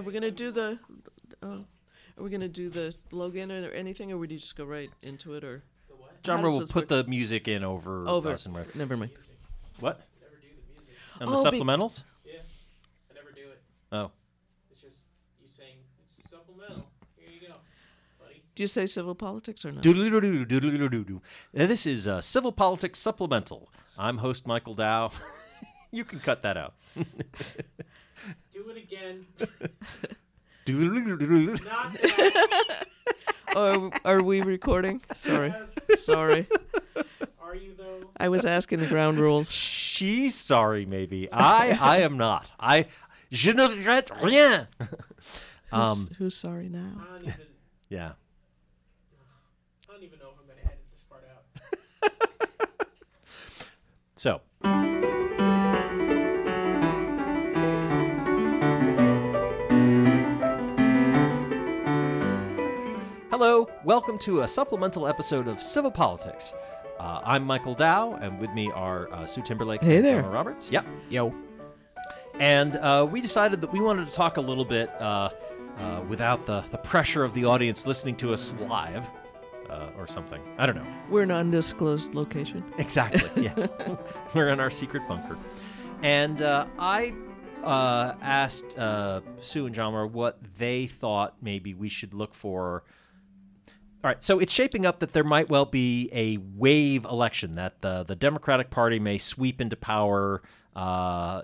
Are we going to do the? Are we going to do the Logan or anything, or would you just go right into it? Or the what? John will put the music in over. Never mind. What? Never do the music. And the supplementals? Yeah, I never do it. Oh. It's just you saying it's supplemental. Here you go, buddy. Do you say Civil Politics or not? Doodle-doo-doo-doo-doo-doo-doo-doo. This is Civil Politics Supplemental. I'm host Michael Dow. You can cut that out. Do it again. Not that. Are we recording? Sorry. Yes. Sorry. Are you though? I was asking the ground rules. She's sorry, maybe. I am not. Je ne regrette rien. Who's sorry now? Yeah. I don't even know if I'm going to edit this part out. So. Hello, welcome to a supplemental episode of Civil Politics. I'm Michael Dow, and with me are Sue Timberlake and Jammer Roberts. Yep. Yo. And we decided that we wanted to talk a little bit without the pressure of the audience listening to us live or something. I don't know. We're in an undisclosed location. Exactly, yes. We're in our secret bunker. And I asked Sue and Jammer what they thought maybe we should look for. All right, so it's shaping up that there might well be a wave election, that the Democratic Party may sweep into power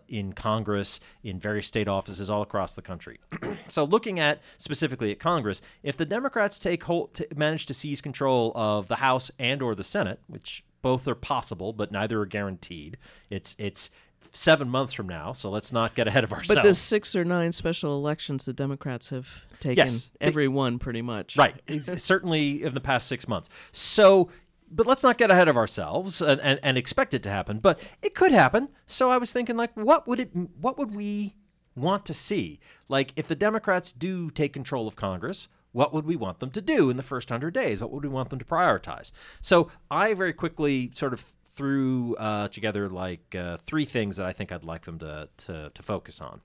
in Congress, in various state offices all across the country. So looking at specifically at Congress, if the Democrats manage to seize control of the House and or the Senate, which both are possible, but neither are guaranteed, it's 7 months from now, so let's not get ahead of ourselves. But there's 6 or 9 special elections the Democrats have taken, every one pretty much. Right, certainly in the past 6 months. So, but let's not get ahead of ourselves and expect it to happen. But it could happen. So I was thinking, like, what would we want to see? Like, if the Democrats do take control of Congress, what would we want them to do in the first 100 days? What would we want them to prioritize? So I very quickly sort of threw together like 3 things that I think I'd like them to focus on.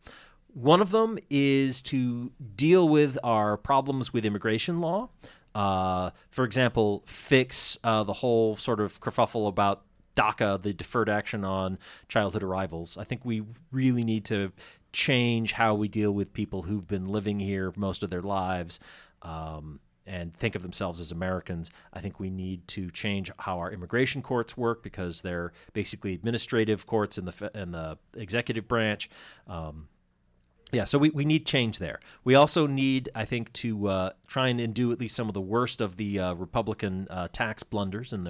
One of them is to deal with our problems with immigration law. For example, fix the whole sort of kerfuffle about DACA, the deferred action on childhood arrivals. I think we really need to change how we deal with people who've been living here most of their lives. And think of themselves as Americans. I think we need to change how our immigration courts work, because they're basically administrative courts in the executive branch. So we need change there. We also need, I think, to try and undo at least some of the worst of the Republican tax blunders and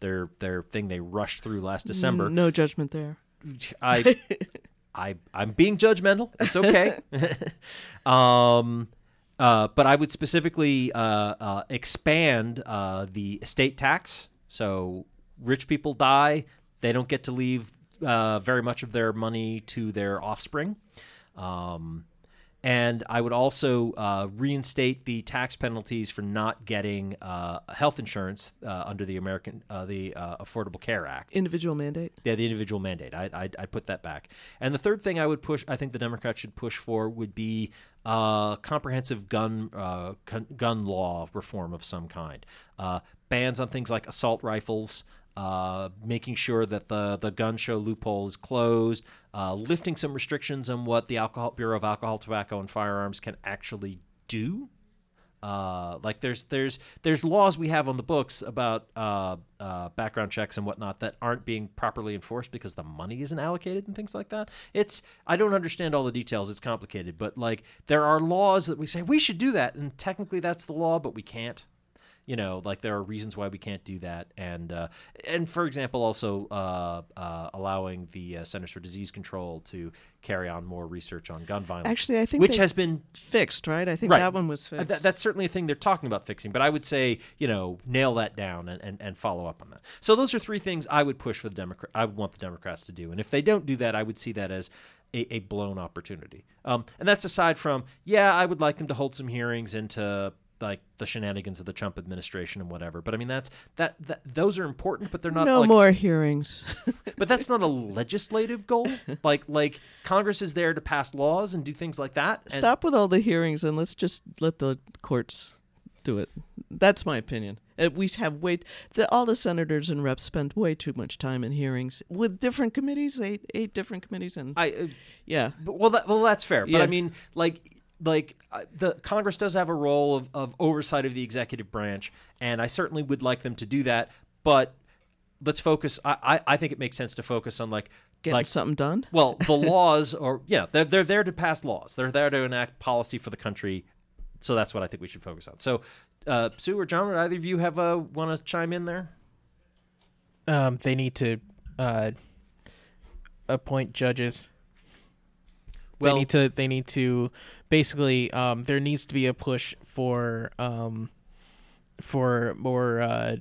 their thing they rushed through last December. No judgment there. I'm being judgmental. It's okay. But I would specifically expand the estate tax. So rich people die. They don't get to leave very much of their money to their offspring. And I would also reinstate the tax penalties for not getting health insurance under the Affordable Care Act. Individual mandate? Yeah, the individual mandate. I put that back. And the third thing I think the Democrats should push for would be comprehensive gun law reform of some kind. Bans on things like assault rifles. Making sure that the gun show loophole is closed, lifting some restrictions on what the Bureau of Alcohol, Tobacco, and Firearms can actually do. Like there's laws we have on the books about background checks and whatnot that aren't being properly enforced because the money isn't allocated and things like that. I don't understand all the details. It's complicated, but like there are laws that we say we should do that, and technically that's the law, but we can't. You know, like there are reasons why we can't do that, and for example, also allowing the Centers for Disease Control to carry on more research on gun violence. Actually, I think which has been fixed, right? I think that one was fixed. That's certainly a thing they're talking about fixing, but I would say, you know, nail that down and follow up on that. So those are 3 things I would push for I would want the Democrats to do, and if they don't do that, I would see that as a blown opportunity. And that's aside from I would like them to hold some hearings and to like the shenanigans of the Trump administration and whatever. But I mean, those are important, but they're not more hearings. But that's not a legislative goal. Like Congress is there to pass laws and do things like that. Stop with all the hearings and let's just let the courts do it. That's my opinion. We have all the senators and reps spend way too much time in hearings with different committees, eight different committees, and yeah. Well, that's fair. Yeah. But I mean, the Congress does have a role of oversight of the executive branch, and I certainly would like them to do that. But let's focus. I think it makes sense to focus on getting something done. Well, the laws they're there to pass laws. They're there to enact policy for the country. So that's what I think we should focus on. So, Sue or John, would either of you want to chime in there? They need to appoint judges. Well, they need to basically. There needs to be a push for more more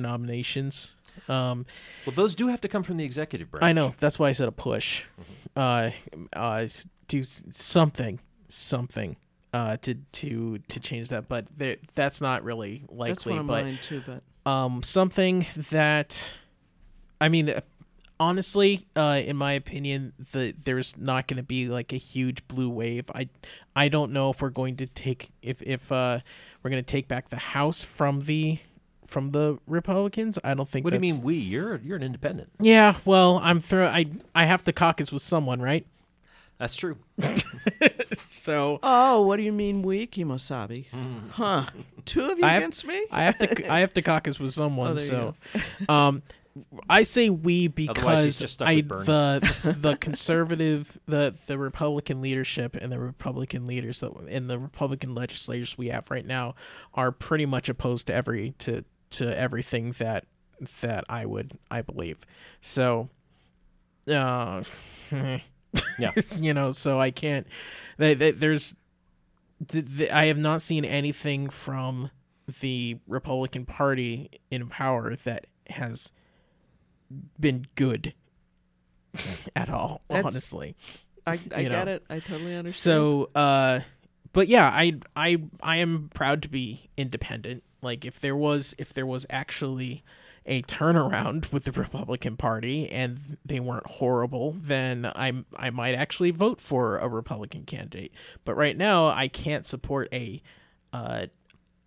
nominations. Those do have to come from the executive branch. I know. That's why I said a push. Mm-hmm. Do something. To change that, but that's not really likely. That's one of mine too, but something that, I mean, honestly, in my opinion, there's not going to be a huge blue wave. I don't know if we're going to we're going to take back the House from the Republicans. I don't think. What do you mean we? You're an independent. Yeah, well, I'm through. I have to caucus with someone, right? That's true. So. Oh, what do you mean we, Kimosabe? Mm. Huh? Two of you against me? I have to caucus with someone. Oh, so, I say we because the conservative, the Republican leadership and the Republican leaders and the Republican legislators we have right now are pretty much opposed to everything that I believe. So. Yeah, so I can't. I have not seen anything from the Republican Party in power that has been good at all. That's, honestly, I get it. I totally understand. So, but yeah, I am proud to be independent. Like if there was actually a turnaround with the Republican Party and they weren't horrible, then I might actually vote for a Republican candidate. But right now I can't support an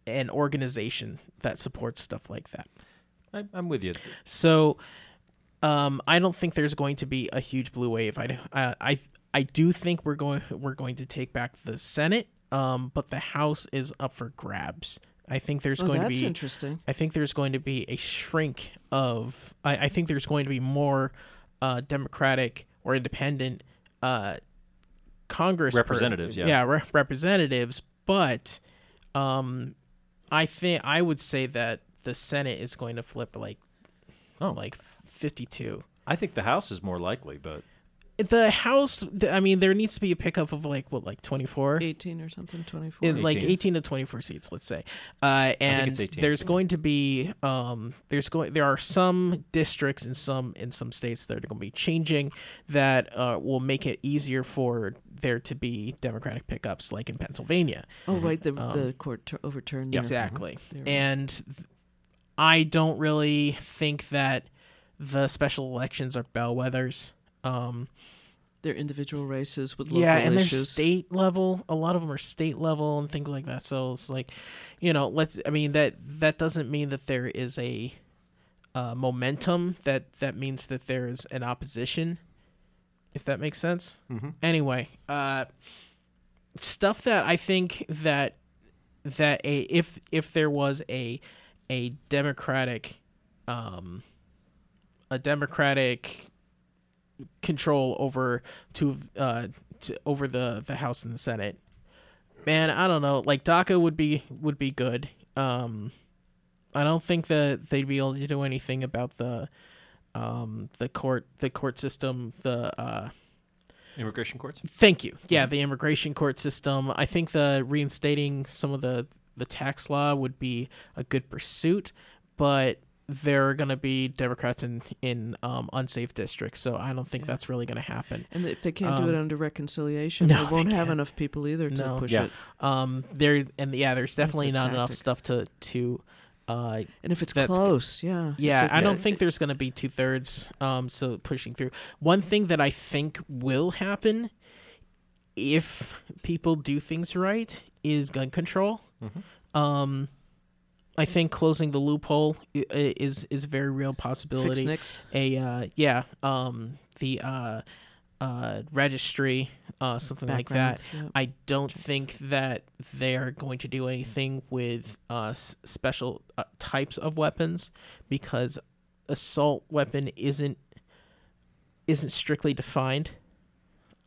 organization that supports stuff like that. I'm with you. So I don't think there's going to be a huge blue wave. I do think we're going to take back the Senate, but the House is up for grabs. I think there's going to be. That's interesting. I think there's going to be a shrink of. I think there's going to be more Democratic or independent Congress representatives. Representatives. But I think I would say that the Senate is going to flip 52. I think the House is more likely, but. The House, I mean, there needs to be a pickup of 24? 18 or something, 24. 18 to 24 seats, let's say. And there's going to be, there are some districts in some states that are going to be changing that will make it easier for there to be Democratic pickups, like in Pennsylvania. Oh, right, the court overturned. Exactly. There. And I don't really think that the special elections are bellwethers. Their individual races with local and issues. They're state level. A lot of them are state level and things like that. So it's that doesn't mean that there is a momentum. That means that there is an opposition, if that makes sense. Mm-hmm. Anyway, stuff that I think if there was a Democratic control over over the House and the Senate. Man, I don't know. DACA would be good. I don't think that they'd be able to do anything about the court system, the immigration courts. Thank you. Yeah, the immigration court system. I think the reinstating some of the tax law would be a good pursuit, but there are going to be Democrats in unsafe districts, so I don't think that's really going to happen. And if they can't do it under reconciliation, they won't have enough people either to push it. There's definitely not enough stuff to and if it's close, I don't think there's going to be 2/3. So pushing through. One thing that I think will happen if people do things right is gun control. Mm-hmm. I think closing the loophole is a very real possibility. Fix-nicks. The registry, something background, like that. Yep. I don't think that they're going to do anything with special types of weapons, because assault weapon isn't strictly defined.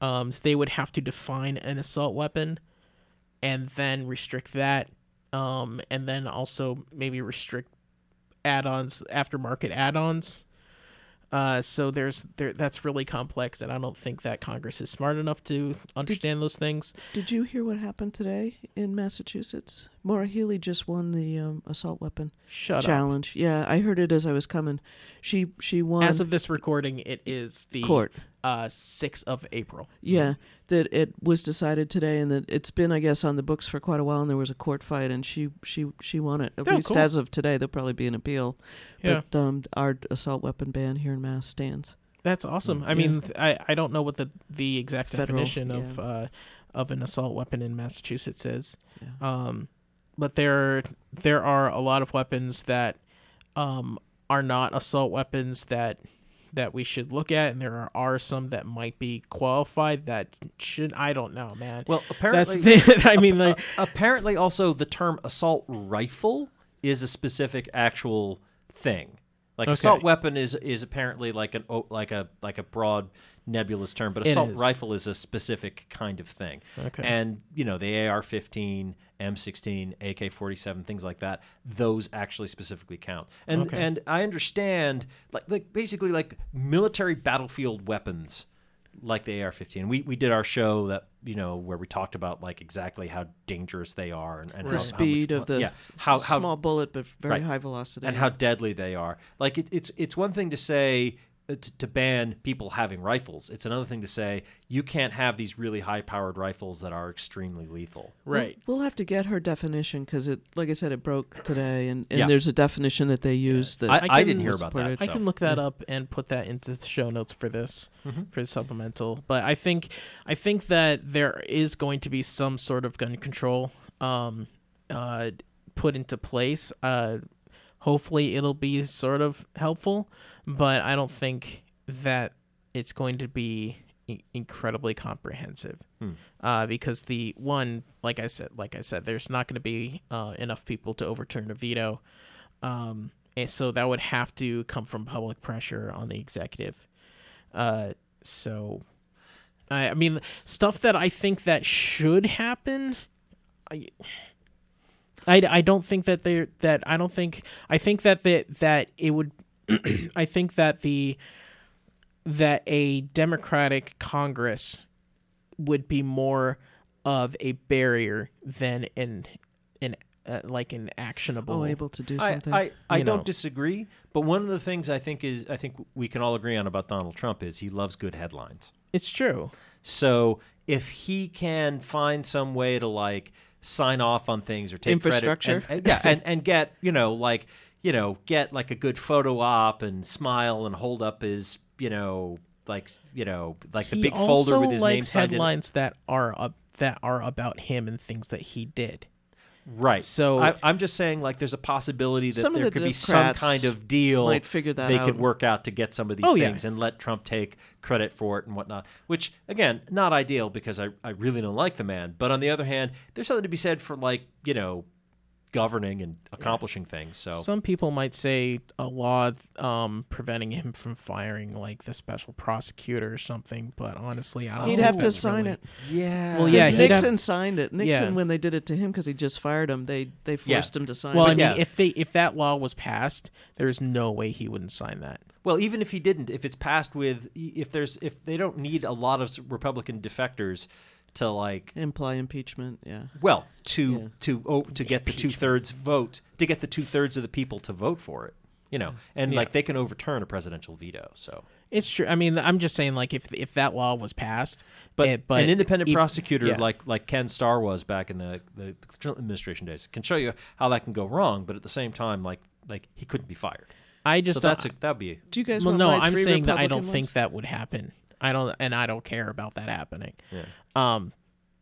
So they would have to define an assault weapon and then restrict that. And then also maybe restrict add-ons, aftermarket add-ons. So that's really complex, and I don't think that Congress is smart enough to understand those things. Did you hear what happened today in Massachusetts? Maura Healey just won the assault weapon challenge. Yeah, I heard it as I was coming. She won. As of this recording, it is the court 6th of April. Yeah, that it was decided today, and that it's been, I guess, on the books for quite a while, and there was a court fight, and she won it. At least as of today, there'll probably be an appeal. Yeah. But our assault weapon ban here in Mass stands. That's awesome. I mean, I don't know what the exact definition of an assault weapon in Massachusetts is. Yeah. But there are a lot of weapons that are not assault weapons that we should look at, and there are some that might be qualified that should. I don't know, man. Well, apparently, apparently, also the term assault rifle is a specific actual thing. Like assault weapon is apparently like a broad nebulous term, but assault rifle is a specific kind of thing. Okay. And the AR-15, M16, AK-47, things like that, those actually specifically count. And and I understand basically military battlefield weapons like the AR-15. We did our show that where we talked about exactly how dangerous they are and the speed of the small bullet but very high velocity, and how deadly they are. It's one thing to say to ban people having rifles. It's another thing to say you can't have these really high-powered rifles that are extremely lethal. Right. We'll have to get her definition, because it broke today, and there's a definition that they use that I didn't hear about that. So. I can look that up and put that into the show notes for this for the supplemental. But I think that there is going to be some sort of gun control put into place. Hopefully it'll be sort of helpful, but I don't think that it's going to be incredibly comprehensive because like I said, there's not going to be enough people to overturn a veto. And so that would have to come from public pressure on the executive. So, I mean, stuff that I think that should happen, I don't think that they that I don't think I think that the, that it would I think that the that a Democratic Congress would be more of a barrier than an actionable able to do something. I don't disagree, but one of the things I think we can all agree on about Donald Trump is he loves good headlines. It's true. So if he can find some way to sign off on things or take infrastructure credit and get get a good photo op and smile and hold up his the big folder with his name signed in. He also likes headlines that are about him and things that he did. Right. So I'm just saying, there's a possibility that there could be some kind of deal might figure that they could work out to get some of these things and let Trump take credit for it and whatnot, which, again, not ideal because I really don't like the man. But on the other hand, there's something to be said for, governing and accomplishing things. So some people might say a law preventing him from firing the special prosecutor or something, but honestly, I don't know. He'd have to sign it. Yeah. Well, yeah, Nixon signed it. Nixon, when they did it to him because he just fired him, they forced him to sign it. Well, if that law was passed, there's no way he wouldn't sign that. Well, even if he didn't, if it's passed if they don't need a lot of Republican defectors to imply impeachment, to get the 2/3 vote, to get the 2/3 of the people to vote for it. you know, and like they can overturn a presidential veto. So it's true. I mean, I'm just saying, like, if that law was passed, but an independent prosecutor like Ken Starr was back in the Clinton administration days can show you how that can go wrong. But at the same time, like he couldn't be fired. I just so that's a, that'd be. Do you guys? Well, no, I'm saying that I don't think that would happen. I don't care about that happening. Yeah.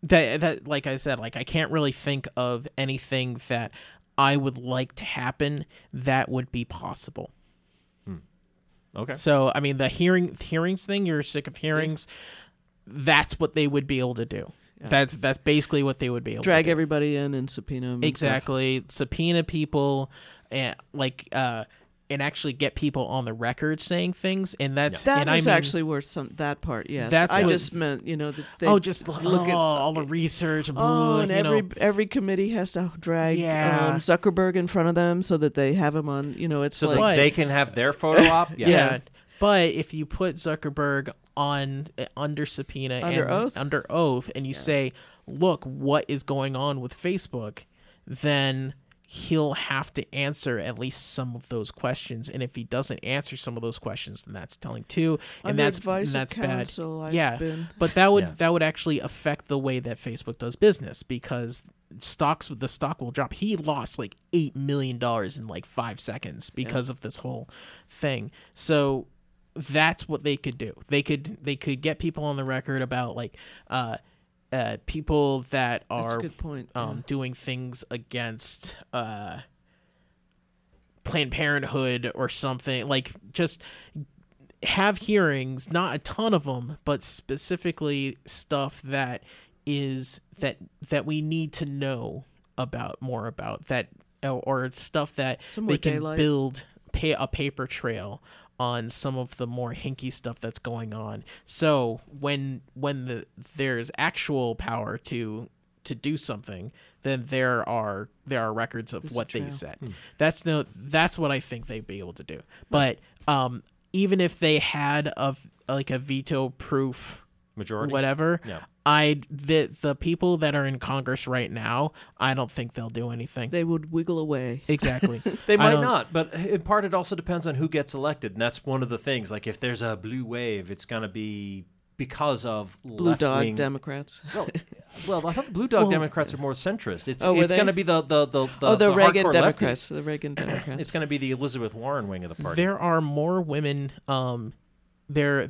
That like I said, like I can't really think of anything that I would like to happen that would be possible. Okay. So I mean, the hearings thing. You're sick of hearings. That's what they would be able to do. Yeah. That's basically what they would be able to do. Everybody in and subpoena them. Exactly. Subpoena people and and actually get people on the record saying things, and actually worth some that part. Yes, that's I just meant that they look at all the research. Every committee has to drag Zuckerberg in front of them so that they have him on. It's so like they can have their photo op. But if you put Zuckerberg on under subpoena under oath, and you say, "Look, what is going on with Facebook?" then he'll have to answer at least some of those questions, and if he doesn't answer some of those questions, then that's telling too, and that's bad. But that would actually affect the way that Facebook does business, because the stock will drop. He lost like $8 million in like 5 seconds because of this whole thing. So that's what they could do. They could get people on the record about people that are doing things against Planned Parenthood or something. Like, just have hearings, not a ton of them, but specifically stuff that we need to know more about that, or stuff that they can build a paper trail on some of the more hinky stuff that's going on. So when there's actual power to do something, then there are records of what they said. That's what I think they'd be able to do. But even if they had a veto proof majority, whatever, the people that are in Congress right now, I don't think they'll do anything. They would wiggle away. Exactly. They might not, but in part it also depends on who gets elected, and that's one of the things. Like, if there's a blue wave, it's going to be because of blue dog Democrats. Well, I thought the blue dog Democrats are more centrist. It's going to be the Reagan Democrats. The Reagan Democrats. It's going to be the Elizabeth Warren wing of the party. There are more women. There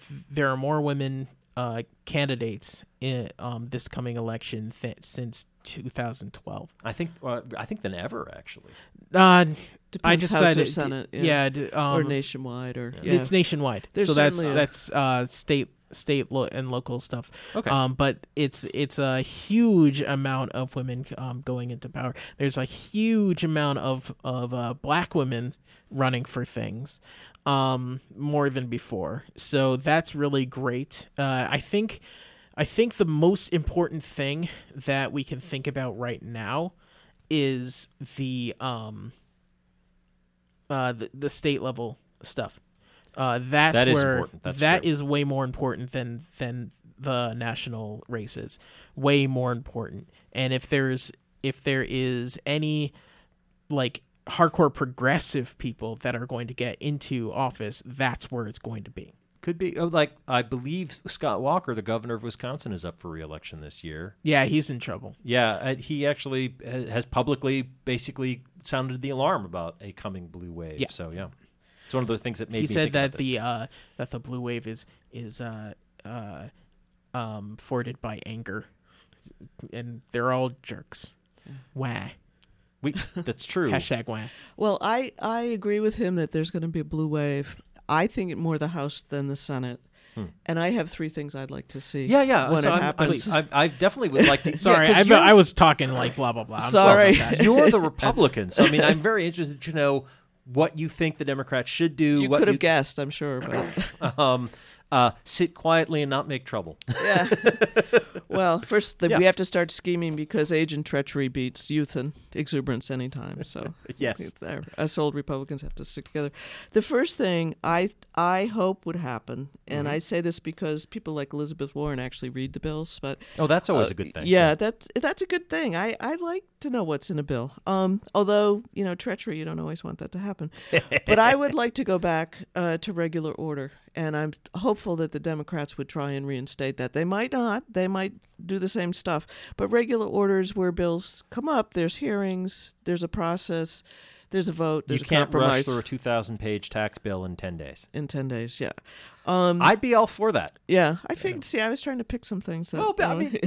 are more women candidates in this coming election since 2012. I think than ever, actually. Depends I just House said or Senate, or nationwide, or it's nationwide. There's so that's state and local stuff. Okay, but it's a huge amount of women going into power. There's a huge amount of black women running for things, more than before. So that's really great. I think the most important thing that we can think about right now is the state level stuff. That is way more important than the national races. Way more important. And if there is any hardcore progressive people that are going to get into office, that's where it's going to be. Could be I believe Scott Walker, the governor of Wisconsin, is up for re-election this year. Yeah, he's in trouble. Yeah, he actually has publicly basically sounded the alarm about a coming blue wave. Yeah. So yeah, it's one of the things that made me think about this. He said that the blue wave is thwarted by anger, and they're all jerks. Yeah. Wah. That's true. Hashtag why. Well, I agree with him that there's going to be a blue wave. I think more the House than the Senate. And I have three things I'd like to see. Yeah. When it happens, I definitely would like to. Sorry, I was talking like blah blah blah. Sorry, you're the Republican, so I mean, I'm very interested to know what you think the Democrats should do. You could have guessed, I'm sure. But. Sit quietly and not make trouble. Yeah. Well, first we have to start scheming, because age and treachery beats youth and exuberance anytime. So yes, us old Republicans have to stick together. The first thing I hope would happen, and I say this because people like Elizabeth Warren actually read the bills, but that's always a good thing. Yeah, that's a good thing. I like to know what's in a bill. Although, you know, treachery, you don't always want that to happen. But I would like to go back to regular order. And I'm hopeful that the Democrats would try and reinstate that. They might not. They might do the same stuff. But regular orders where bills come up, there's hearings, there's a process, there's a vote, there's a compromise. You can't rush through a 2,000-page tax bill in 10 days. In 10 days, yeah. I'd be all for that. Yeah. I figured, see, I was trying to pick some things. That, well, I mean...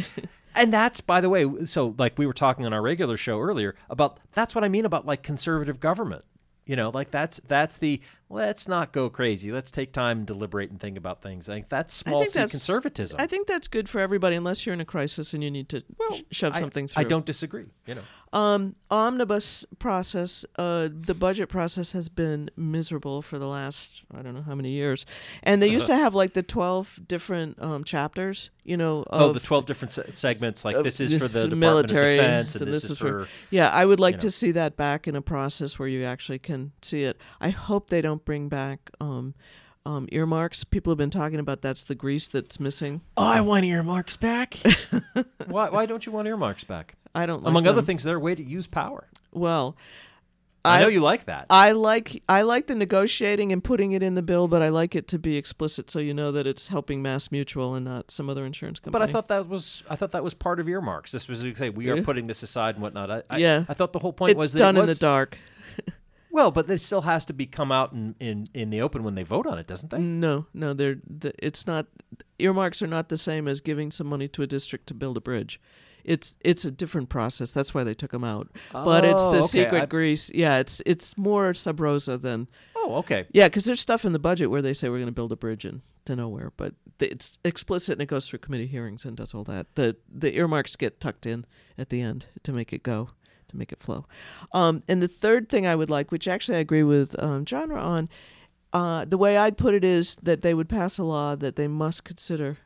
And that's, by the way, so like we were talking on our regular show earlier about, that's what I mean about like conservative government, you know, like that's the, let's not go crazy. Let's take time and deliberate and think about things. I think that's small C conservatism. I think that's good for everybody unless you're in a crisis and you need to shove something through. I don't disagree, you know. Omnibus process, the budget process has been miserable for the last, I don't know how many years. And they used to have like the 12 different chapters, you know. The 12 different segments, like this is for the military, Department of Defense and this is for... Yeah, I would like to see that back in a process where you actually can see it. I hope they don't bring back earmarks. People have been talking about that's the grease that's missing. Oh, I want earmarks back. Why don't you want earmarks back? I don't like Among them. Other things, they're a way to use power. Well, I know you like that. I like the negotiating and putting it in the bill, but I like it to be explicit so you know that it's helping Mass Mutual and not some other insurance company. But I thought that was part of earmarks. This was to say we are putting this aside and whatnot. I thought the whole point was that it's done in the dark. Well, but it still has to be come out in the open when they vote on it, doesn't they? No, it's not. Earmarks are not the same as giving some money to a district to build a bridge. It's a different process. That's why they took them out. Oh, but it's the secret grease. Yeah, it's more sub rosa than. Oh, okay. Yeah, because there's stuff in the budget where they say we're going to build a bridge in to nowhere, but it's explicit and it goes through committee hearings and does all that. The earmarks get tucked in at the end to make it go. To make it flow. And the third thing I would like, which actually I agree with John on, the way I'd put it is that they would pass a law that they must consider,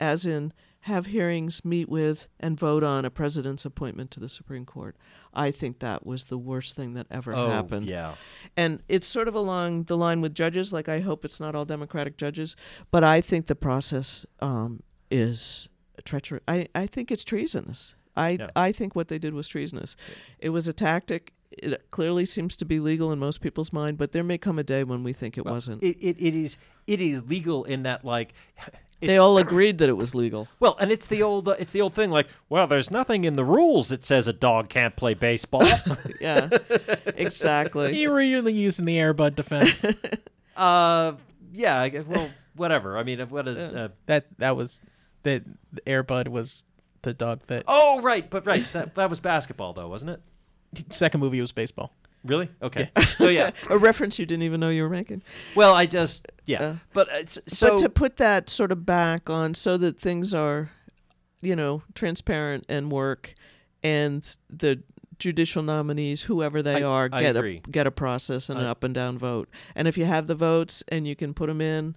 as in have hearings, meet with, and vote on a president's appointment to the Supreme Court. I think that was the worst thing that ever happened. Yeah. And it's sort of along the line with judges, like I hope it's not all Democratic judges, but I think the process is treacherous. I think it's treasonous. I think what they did was treasonous. It was a tactic. It clearly seems to be legal in most people's mind, but there may come a day when we think it wasn't. It is legal in that, like, they all agreed that it was legal. Well, and it's the old thing, like, well, there's nothing in the rules that says a dog can't play baseball. Yeah, exactly. You were really using the Air Bud defense. Yeah. Well, whatever. I mean, what is that was that Air Bud was. The dog that. Oh, right. But right. That was basketball, though, wasn't it? Second movie was baseball. Really? Okay. Yeah. So, yeah. A reference you didn't even know you were making. Well, I just, yeah. But to put that sort of back on so that things are, you know, transparent and work, and the judicial nominees, whoever they are, get a process and an up and down vote. And if you have the votes and you can put them in,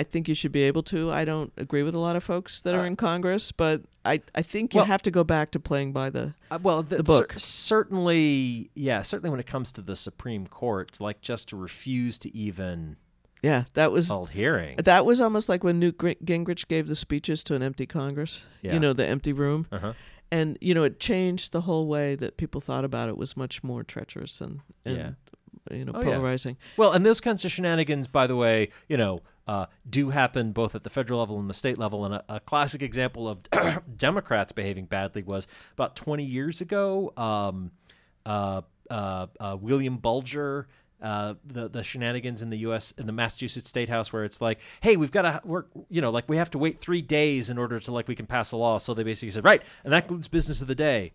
I think you should be able to. I don't agree with a lot of folks that are in Congress, but I think you have to go back to playing by the book. Certainly when it comes to the Supreme Court, like just to refuse to even hold hearings. That was almost like when Newt Gingrich gave the speeches to an empty Congress, you know, the empty room. Uh-huh. And, you know, it changed the whole way that people thought about it. It was much more treacherous and polarizing. Yeah. Well, and those kinds of shenanigans, by the way, you know, do happen both at the federal level and the state level. And a classic example of Democrats behaving badly was about 20 years ago, William Bulger, the shenanigans in the U.S. in the Massachusetts State House, where it's like, hey, we've got to work, you know, like we have to wait 3 days in order to like we can pass a law. So they basically said, right, and that concludes business of the day.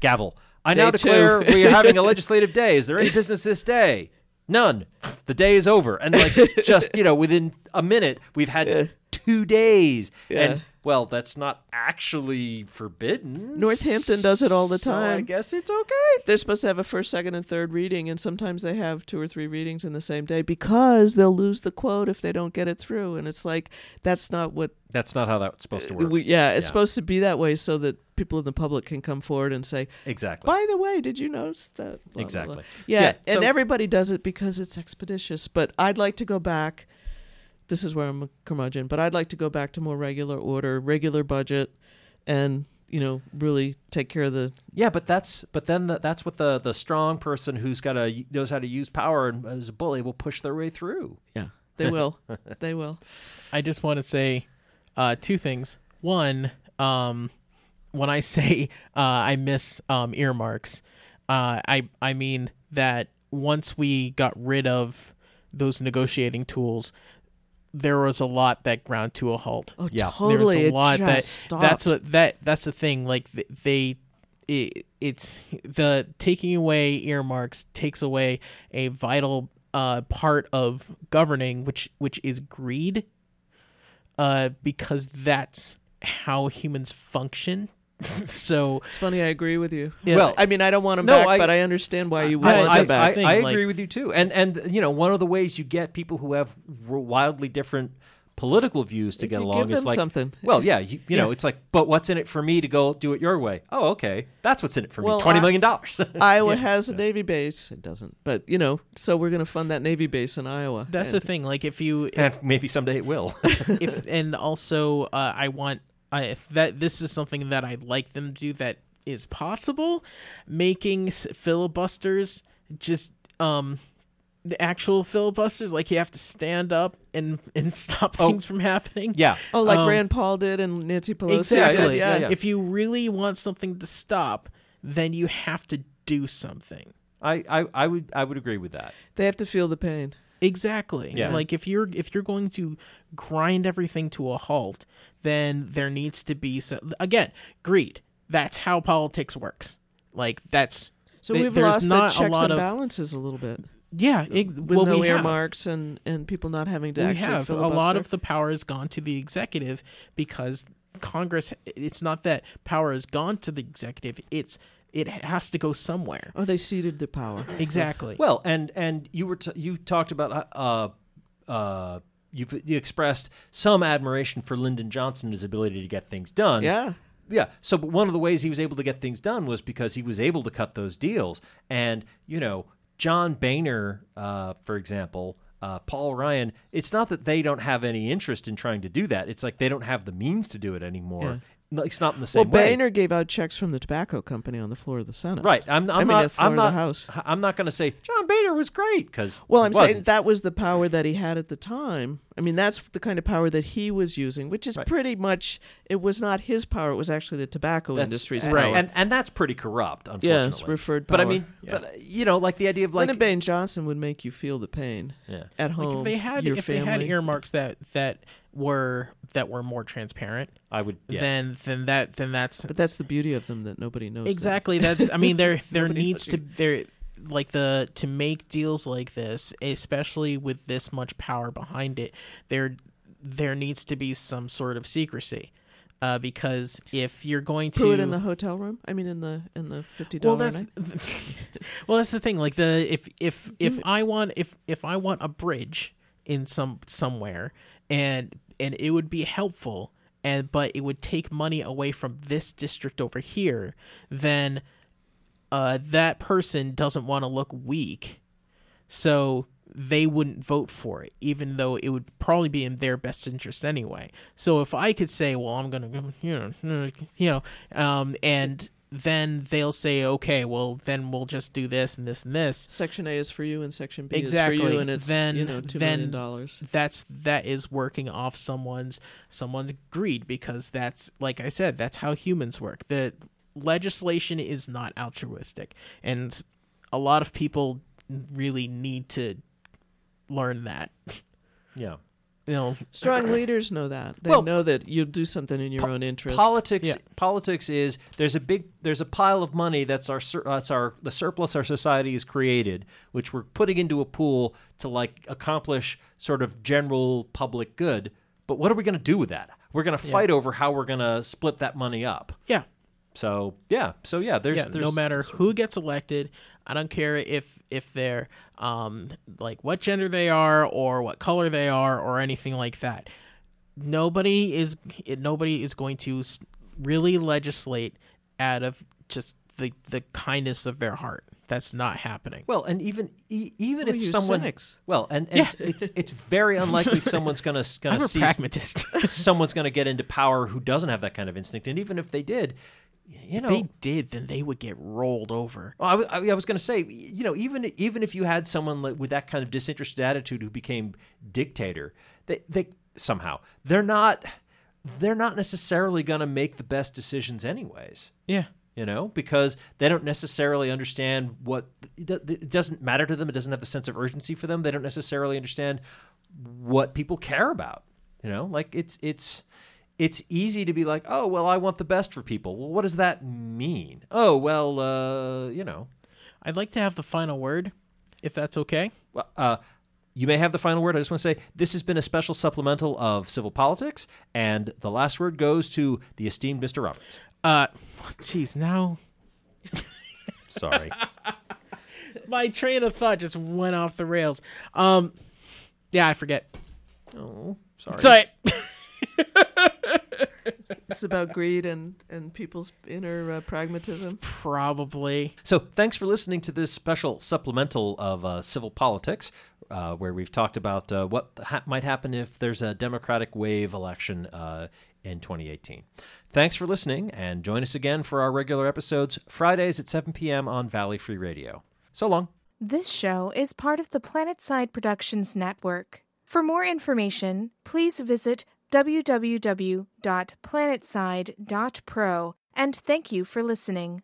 Gavel. I now declare we are having a legislative day. Is there any business this day? None. The day is over. And like just, you know, within a minute, we've had 2 days. Yeah. And, well, that's not actually forbidden. Northampton does it all the time. So I guess it's okay. They're supposed to have a first, second, and third reading, and sometimes they have 2 or 3 readings in the same day because they'll lose the quote if they don't get it through. And it's like, that's not how that's supposed to work. It's supposed to be that way so that people in the public can come forward and say, exactly, by the way, did you notice that? Blah, exactly. Blah, blah. Yeah, so, and everybody does it because it's expeditious. But I'd like to go back. This is where I'm a curmudgeon, but I'd like to go back to more regular order, regular budget, and you know, really take care of the. Yeah, but that's what the strong person who's got a knows how to use power and is a bully will push their way through. Yeah, they will. They will. I just want to say two things. One, when I say I miss earmarks, I mean that once we got rid of those negotiating tools, there was a lot that ground to a halt. Oh, yeah. Totally. There was a lot that stopped. That's the thing. Like it's the taking away earmarks takes away a vital part of governing, which is greed, because that's how humans function. So it's funny. I agree with you. Yeah. Well, I mean, I don't want them back, but I understand why you want them back. I agree with you too. And you know, one of the ways you get people who have wildly different political views to get along is like something. Well, yeah, you know, it's like, but what's in it for me to go do it your way? Oh, okay, that's what's in it for me. $20 million. Iowa has a Navy base. It doesn't, but you know, so we're going to fund that Navy base in Iowa. That's the thing. Like, if you, and maybe someday it will. That this is something that I'd like them to do that is possible, making filibusters just the actual filibusters, like you have to stand up and stop things from happening. Yeah. Oh, like Rand Paul did and Nancy Pelosi. Exactly. Yeah. If you really want something to stop, then you have to do something. I would agree with that. They have to feel the pain. Exactly. Yeah. Like if you're going to grind everything to a halt, then there needs to be greed. That's how politics works. Like that's so we've lost not the checks and balances a little bit. Yeah, no earmarks and people not having to actually filibuster. A lot of the power has gone to the executive because Congress. It's not that power has gone to the executive. It has to go somewhere. Oh, they ceded the power. Exactly. Well, and you talked about you expressed some admiration for Lyndon Johnson and his ability to get things done. Yeah. Yeah. So, but one of the ways he was able to get things done was because he was able to cut those deals. And you know, John Boehner, for example, Paul Ryan. It's not that they don't have any interest in trying to do that. It's like they don't have the means to do it anymore. Yeah. It's not in the same way. Well, Boehner gave out checks from the tobacco company on the floor of the Senate. Right. I'm not. House. I'm not going to say John Boehner was great because. Well, I'm saying that was the power that he had at the time. I mean, that's the kind of power that he was using, which is pretty much. It was not his power. It was actually the tobacco industry's power. Right. And that's pretty corrupt, unfortunately. Yeah, it's referred power. But I mean, you know, like the idea of like. Lyndon Baines Johnson would make you feel the pain at home. Like if they had earmarks that were more transparent, I would. Yes. Then that's. But that's the beauty of them that nobody knows. Exactly. That I mean, there needs to there like the to make deals like this, especially with this much power behind it. There needs to be some sort of secrecy, because if you're going to do it in the hotel room, I mean in the $50 night. Well, that's the thing. Like the if I want a bridge in somewhere. And it would be helpful, but it would take money away from this district over here. Then, that person doesn't want to look weak, so they wouldn't vote for it, even though it would probably be in their best interest anyway. So if I could say, well, I'm gonna, and then they'll say, okay, well, then we'll just do this and this and this. Section A is for you and Section B is for you, and it's $2 million. That is working off someone's greed, because that's, like I said, that's how humans work. The legislation is not altruistic, and a lot of people really need to learn that. Yeah. You know, strong leaders know that. They know that you'll do something in your own interest. Politics is there's a pile of money that's the surplus our society has created, which we're putting into a pool to like accomplish sort of general public good. But what are we going to do with that? We're going to fight over how we're going to split that money up. Yeah. So no matter who gets elected, I don't care if they're like what gender they are or what color they are or anything like that. Nobody is going to really legislate out of just the kindness of their heart. That's not happening. Well, and even if someone, cynics. Well, and yeah. it's very unlikely someone's gonna see pragmatist. Someone's gonna get into power who doesn't have that kind of instinct. And even if they did, if they did, then they would get rolled over. Well, I was gonna say, even if you had someone with that kind of disinterested attitude who became dictator, they somehow they're not necessarily gonna make the best decisions anyways. Yeah. Because they don't necessarily understand what – it doesn't matter to them. It doesn't have the sense of urgency for them. They don't necessarily understand what people care about. It's easy to be like, oh, well, I want the best for people. Well, what does that mean? Oh, well, I'd like to have the final word, if that's okay. Well, you may have the final word. I just want to say this has been a special supplemental of Civil Politics, and the last word goes to the esteemed Mr. Roberts. Jeez, now. Sorry. My train of thought just went off the rails. I forget. Oh, sorry. It's about greed and people's inner pragmatism. Probably. So thanks for listening to this special supplemental of Civil Politics, where we've talked about what might happen if there's a Democratic wave election in 2018. Thanks for listening, and join us again for our regular episodes Fridays at 7 p.m. on Valley Free Radio. So long. This show is part of the Planetside Productions Network. For more information, please visit www.planetside.pro, and thank you for listening.